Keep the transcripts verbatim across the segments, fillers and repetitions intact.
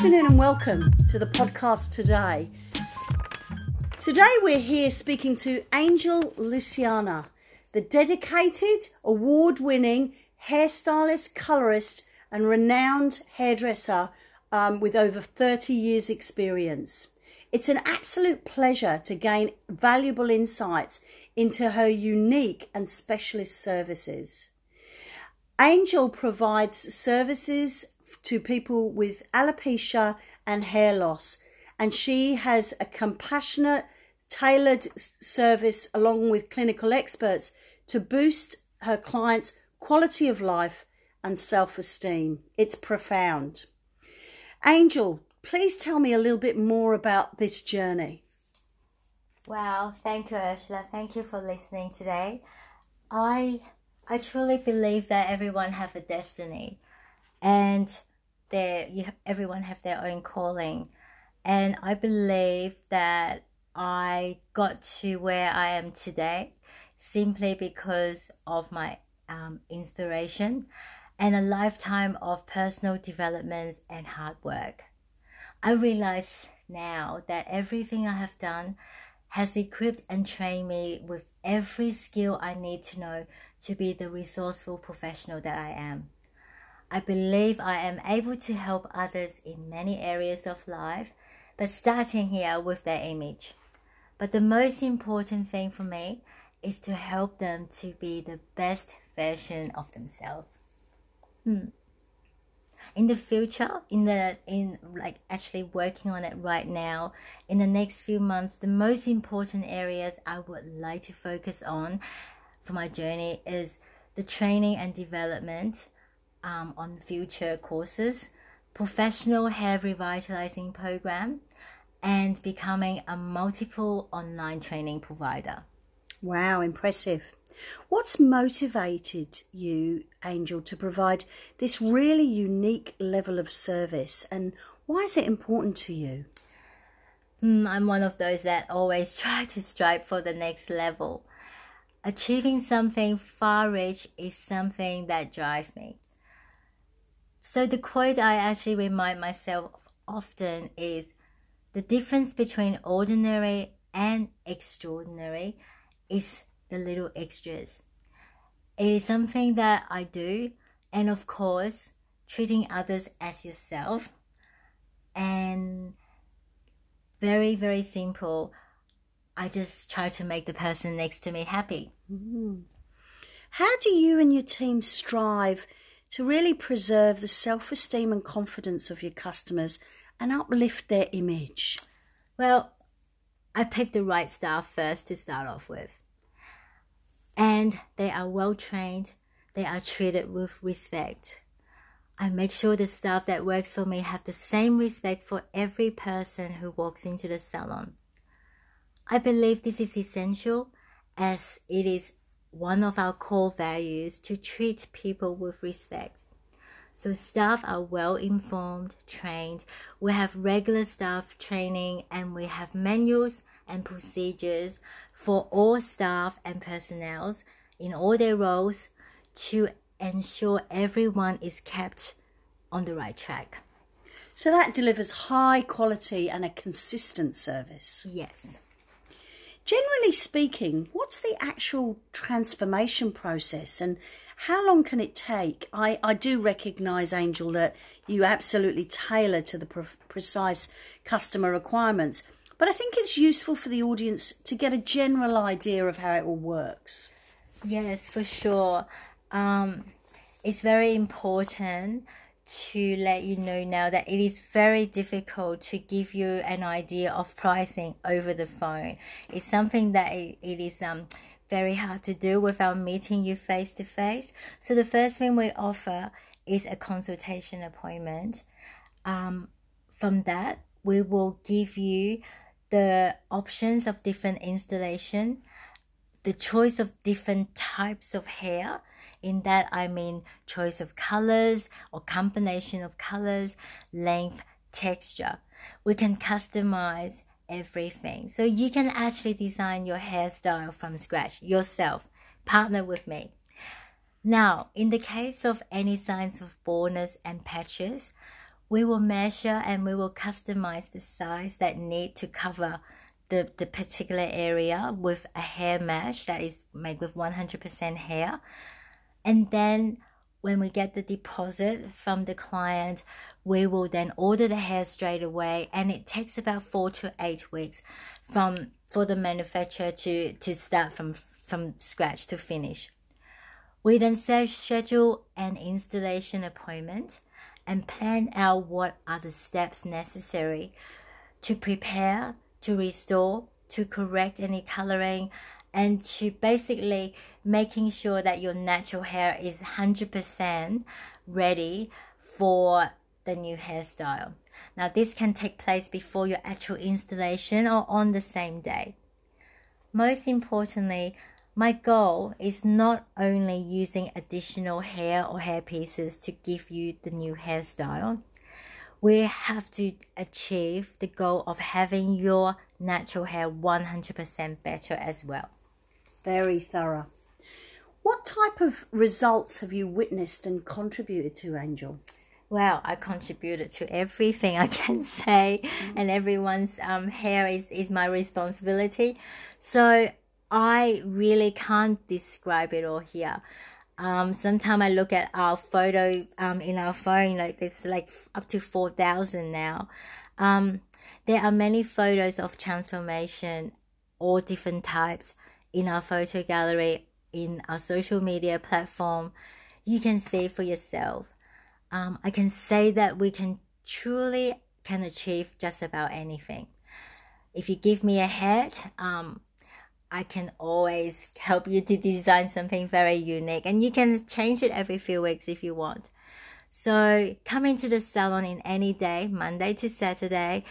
Good afternoon and welcome to the podcast today. Today we're here speaking to Angel Luciana, the dedicated, award-winning hairstylist, colourist and renowned hairdresser um, with over thirty years experience. It's an absolute pleasure to gain valuable insights into her unique and specialist services. Angel provides services to people with alopecia and hair loss, and she has a compassionate, tailored service along with clinical experts to boost her clients' quality of life and self-esteem. It's profound. Angel, please tell me a little bit more about this journey. Wow, thank you, Ursula. Thank you for listening today. I I truly believe that everyone have a destiny. And there, you, everyone have their own calling. And I believe that I got to where I am today simply because of my um, inspiration and a lifetime of personal development and hard work. I realize now that everything I have done has equipped and trained me with every skill I need to know to be the resourceful professional that I am. I believe I am able to help others in many areas of life, but starting here with their image. But the most important thing for me is to help them to be the best version of themselves. Hmm. In the future, in the in like actually working on it right now, in the next few months, the most important areas I would like to focus on for my journey is the training and development, Um, on future courses, professional hair revitalizing program, and becoming a multiple online training provider. Wow, impressive. What's motivated you, Angel, to provide this really unique level of service, and why is it important to you? Mm, I'm one of those that always try to strive for the next level. Achieving something far-reaching is something that drives me. So the quote I actually remind myself often is, the difference between ordinary and extraordinary is the little extras. It is something that I do, and of course, treating others as yourself. And very, very simple, I just try to make the person next to me happy. Mm-hmm. How do you and your team strive to really preserve the self-esteem and confidence of your customers and uplift their image? Well, I picked the right staff first to start off with. And they are well-trained. They are treated with respect. I make sure the staff that works for me have the same respect for every person who walks into the salon. I believe this is essential as it is one of our core values to treat people with respect. So staff are well informed, trained. We have regular staff training, and we have manuals and procedures for all staff and personnel in all their roles to ensure everyone is kept on the right track. So that delivers high quality and a consistent service. Yes. Generally speaking, what's the actual transformation process and how long can it take? I, I do recognise, Angel, that you absolutely tailor to the pre- precise customer requirements, but I think it's useful for the audience to get a general idea of how it all works. Yes, for sure. Um, it's very important to let you know now that it is very difficult to give you an idea of pricing over the phone. It's something that it, it is um very hard to do without meeting you face to face. So the first thing we offer is a consultation appointment. Um, from that, we will give you the options of different installation, the choice of different types of hair. In that, I mean choice of colors or combination of colors, length, texture. We can customize everything. So you can actually design your hairstyle from scratch yourself. Partner with me. Now, in the case of any signs of baldness and patches, we will measure and we will customize the size that need to cover the, the particular area with a hair mesh that is made with one hundred percent hair. And then when we get the deposit from the client, we will then order the hair straight away, and it takes about four to eight weeks from for the manufacturer to, to start from, from scratch to finish. We then schedule an installation appointment and plan out what are the steps necessary to prepare, to restore, to correct any coloring, and to basically making sure that your natural hair is one hundred percent ready for the new hairstyle. Now, this can take place before your actual installation or on the same day. Most importantly, my goal is not only using additional hair or hair pieces to give you the new hairstyle. We have to achieve the goal of having your natural hair one hundred percent better as well. Very thorough. What type of results have you witnessed and contributed to, Angel? Well, I contributed to everything, I can say, and everyone's um, hair is, is my responsibility. So I really can't describe it all here. Um, sometimes I look at our photo um, in our phone, like there's like up to four thousand now. Um, there are many photos of transformation, all different types, in our photo gallery, in our social media platform. You can see for yourself. Um, I can say that we can truly can achieve just about anything. If you give me a hat, um, I can always help you to design something very unique, and you can change it every few weeks if you want. So come into the salon in any day, Monday to Saturday,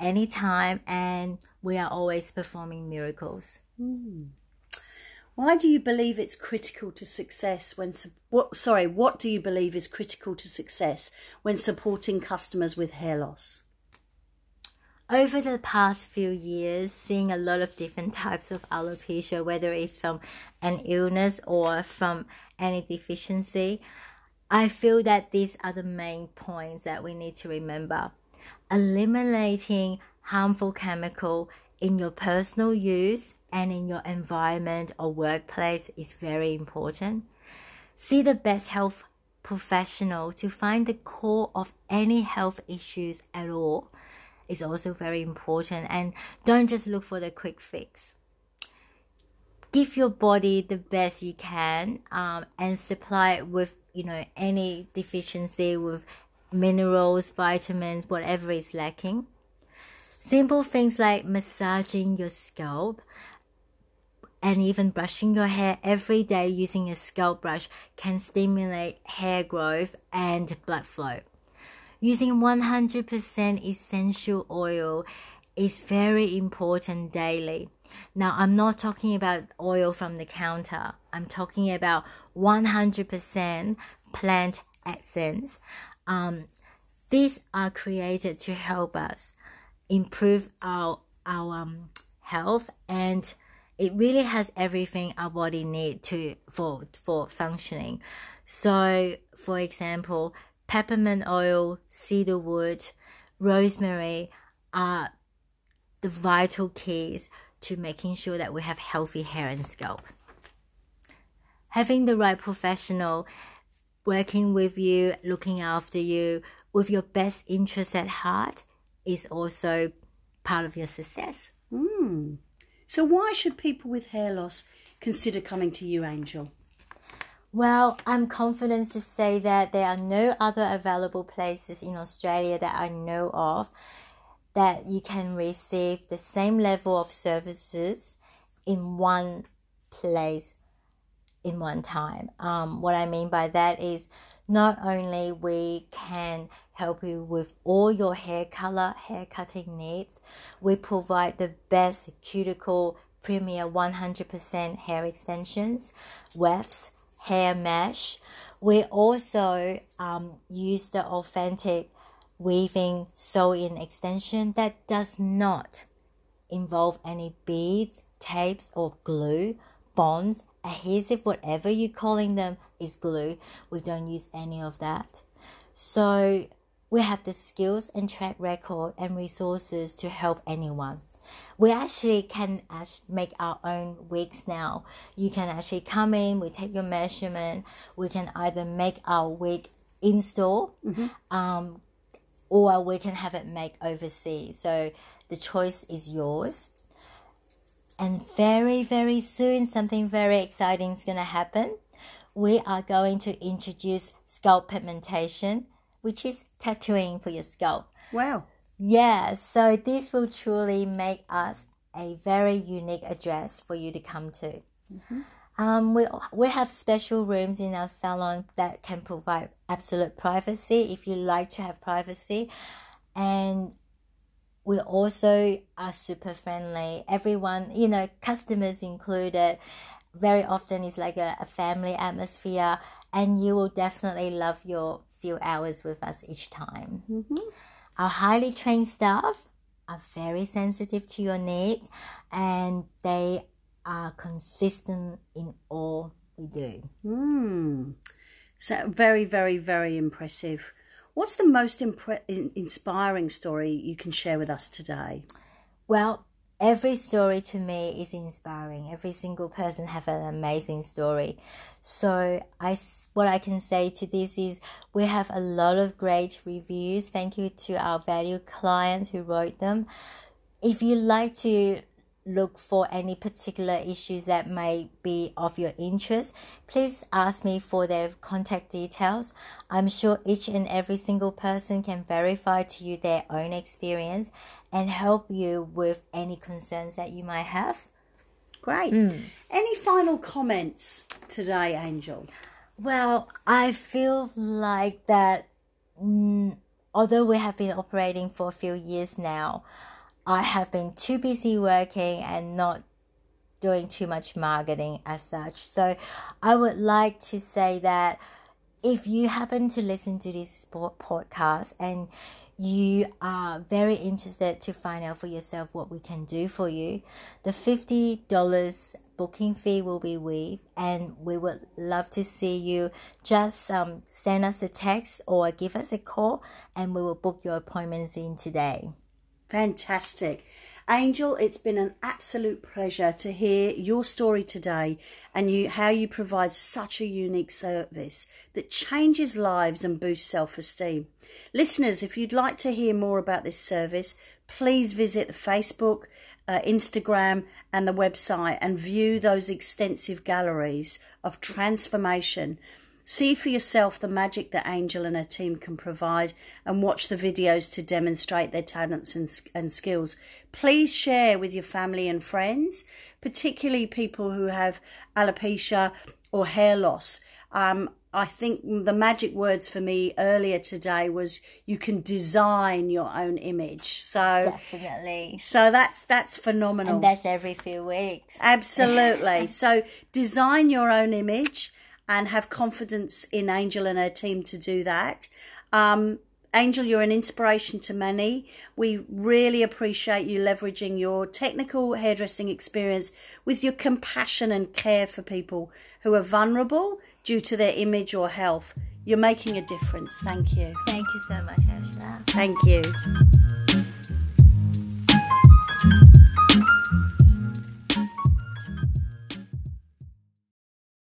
anytime, and we are always performing miracles. Mm. Why do you believe it's critical to success when what sorry, what do you believe is critical to success when supporting customers with hair loss? Over the past few years, seeing a lot of different types of alopecia, whether it's from an illness or from any deficiency, I feel that these are the main points that we need to remember. Eliminating harmful chemical in your personal use and in your environment or workplace is very important. See the best health professional to find the core of any health issues at all is also very important, and don't just look for the quick fix. Give your body the best you can um, and supply it with, you know, any deficiency with minerals, vitamins, whatever is lacking. Simple things like massaging your scalp and even brushing your hair every day using a scalp brush can stimulate hair growth and blood flow. Using one hundred percent essential oil is very important daily. Now, I'm not talking about oil from the counter. I'm talking about one hundred percent plant essence. Um, these are created to help us improve our, our um, health, and it really has everything our body needs to for for functioning. So, for example, peppermint oil, cedarwood, rosemary are the vital keys to making sure that we have healthy hair and scalp. Having the right professional working with you, looking after you, with your best interests at heart is also part of your success. Mm. So why should people with hair loss consider coming to you, Angel? Well, I'm confident to say that there are no other available places in Australia that I know of that you can receive the same level of services in one place, in one time. Um, what I mean by that is not only we can help you with all your hair color, hair cutting needs, we provide the best cuticle premier one hundred percent hair extensions, wefts, hair mesh. We also um, use the authentic weaving sew-in extension that does not involve any beads, tapes or glue, bonds, adhesive, whatever you're calling them is glue. We don't use any of that. So We have the skills and track record and resources to help anyone. We actually can actually make our own wigs now. You can actually come in, we take your measurement, we can either make our wig in store, mm-hmm. um, or we can have it made overseas. So the choice is yours. And very, very soon, something very exciting is going to happen. We are going to introduce scalp pigmentation, which is tattooing for your scalp. Wow. Yeah, so this will truly make us a very unique address for you to come to. Mm-hmm. Um, we, we have special rooms in our salon that can provide absolute privacy if you like to have privacy. And we also are super friendly. Everyone, you know, customers included, very often is like a, a family atmosphere. And you will definitely love your few hours with us each time. Mm-hmm. Our highly trained staff are very sensitive to your needs, and they are consistent in all we do. Mm. So very, very, very impressive. What's the most impre- inspiring story you can share with us today? Well, every story to me is inspiring. Every single person have an amazing story. So I, what I can say to this is we have a lot of great reviews. Thank you to our valued clients who wrote them. If you like to look for any particular issues that may be of your interest, please ask me for their contact details. I'm sure each and every single person can verify to you their own experience and help you with any concerns that you might have. Great. Mm. Any final comments today, Angel? Well, I feel like that mm, although we have been operating for a few years now, I have been too busy working and not doing too much marketing as such. So I would like to say that if you happen to listen to this podcast and you are very interested to find out for yourself what we can do for you, the fifty dollars booking fee will be waived, and we would love to see you. Just um, send us a text or give us a call and we will book your appointments in today. Fantastic. Angel, it's been an absolute pleasure to hear your story today and you, how you provide such a unique service that changes lives and boosts self-esteem. Listeners, if you'd like to hear more about this service, please visit the Facebook, uh, Instagram and the website and view those extensive galleries of transformation. See for yourself the magic that Angel and her team can provide and watch the videos to demonstrate their talents and, and skills. Please share with your family and friends, particularly people who have alopecia or hair loss. Um, I think the magic words for me earlier today was you can design your own image. So definitely. So that's that's phenomenal. And that's every few weeks. Absolutely. So design your own image. And have confidence in Angel and her team to do that. Um, Angel, you're an inspiration to many. We really appreciate you leveraging your technical hairdressing experience with your compassion and care for people who are vulnerable due to their image or health. You're making a difference. Thank you. Thank you so much, Ursula. Thank you.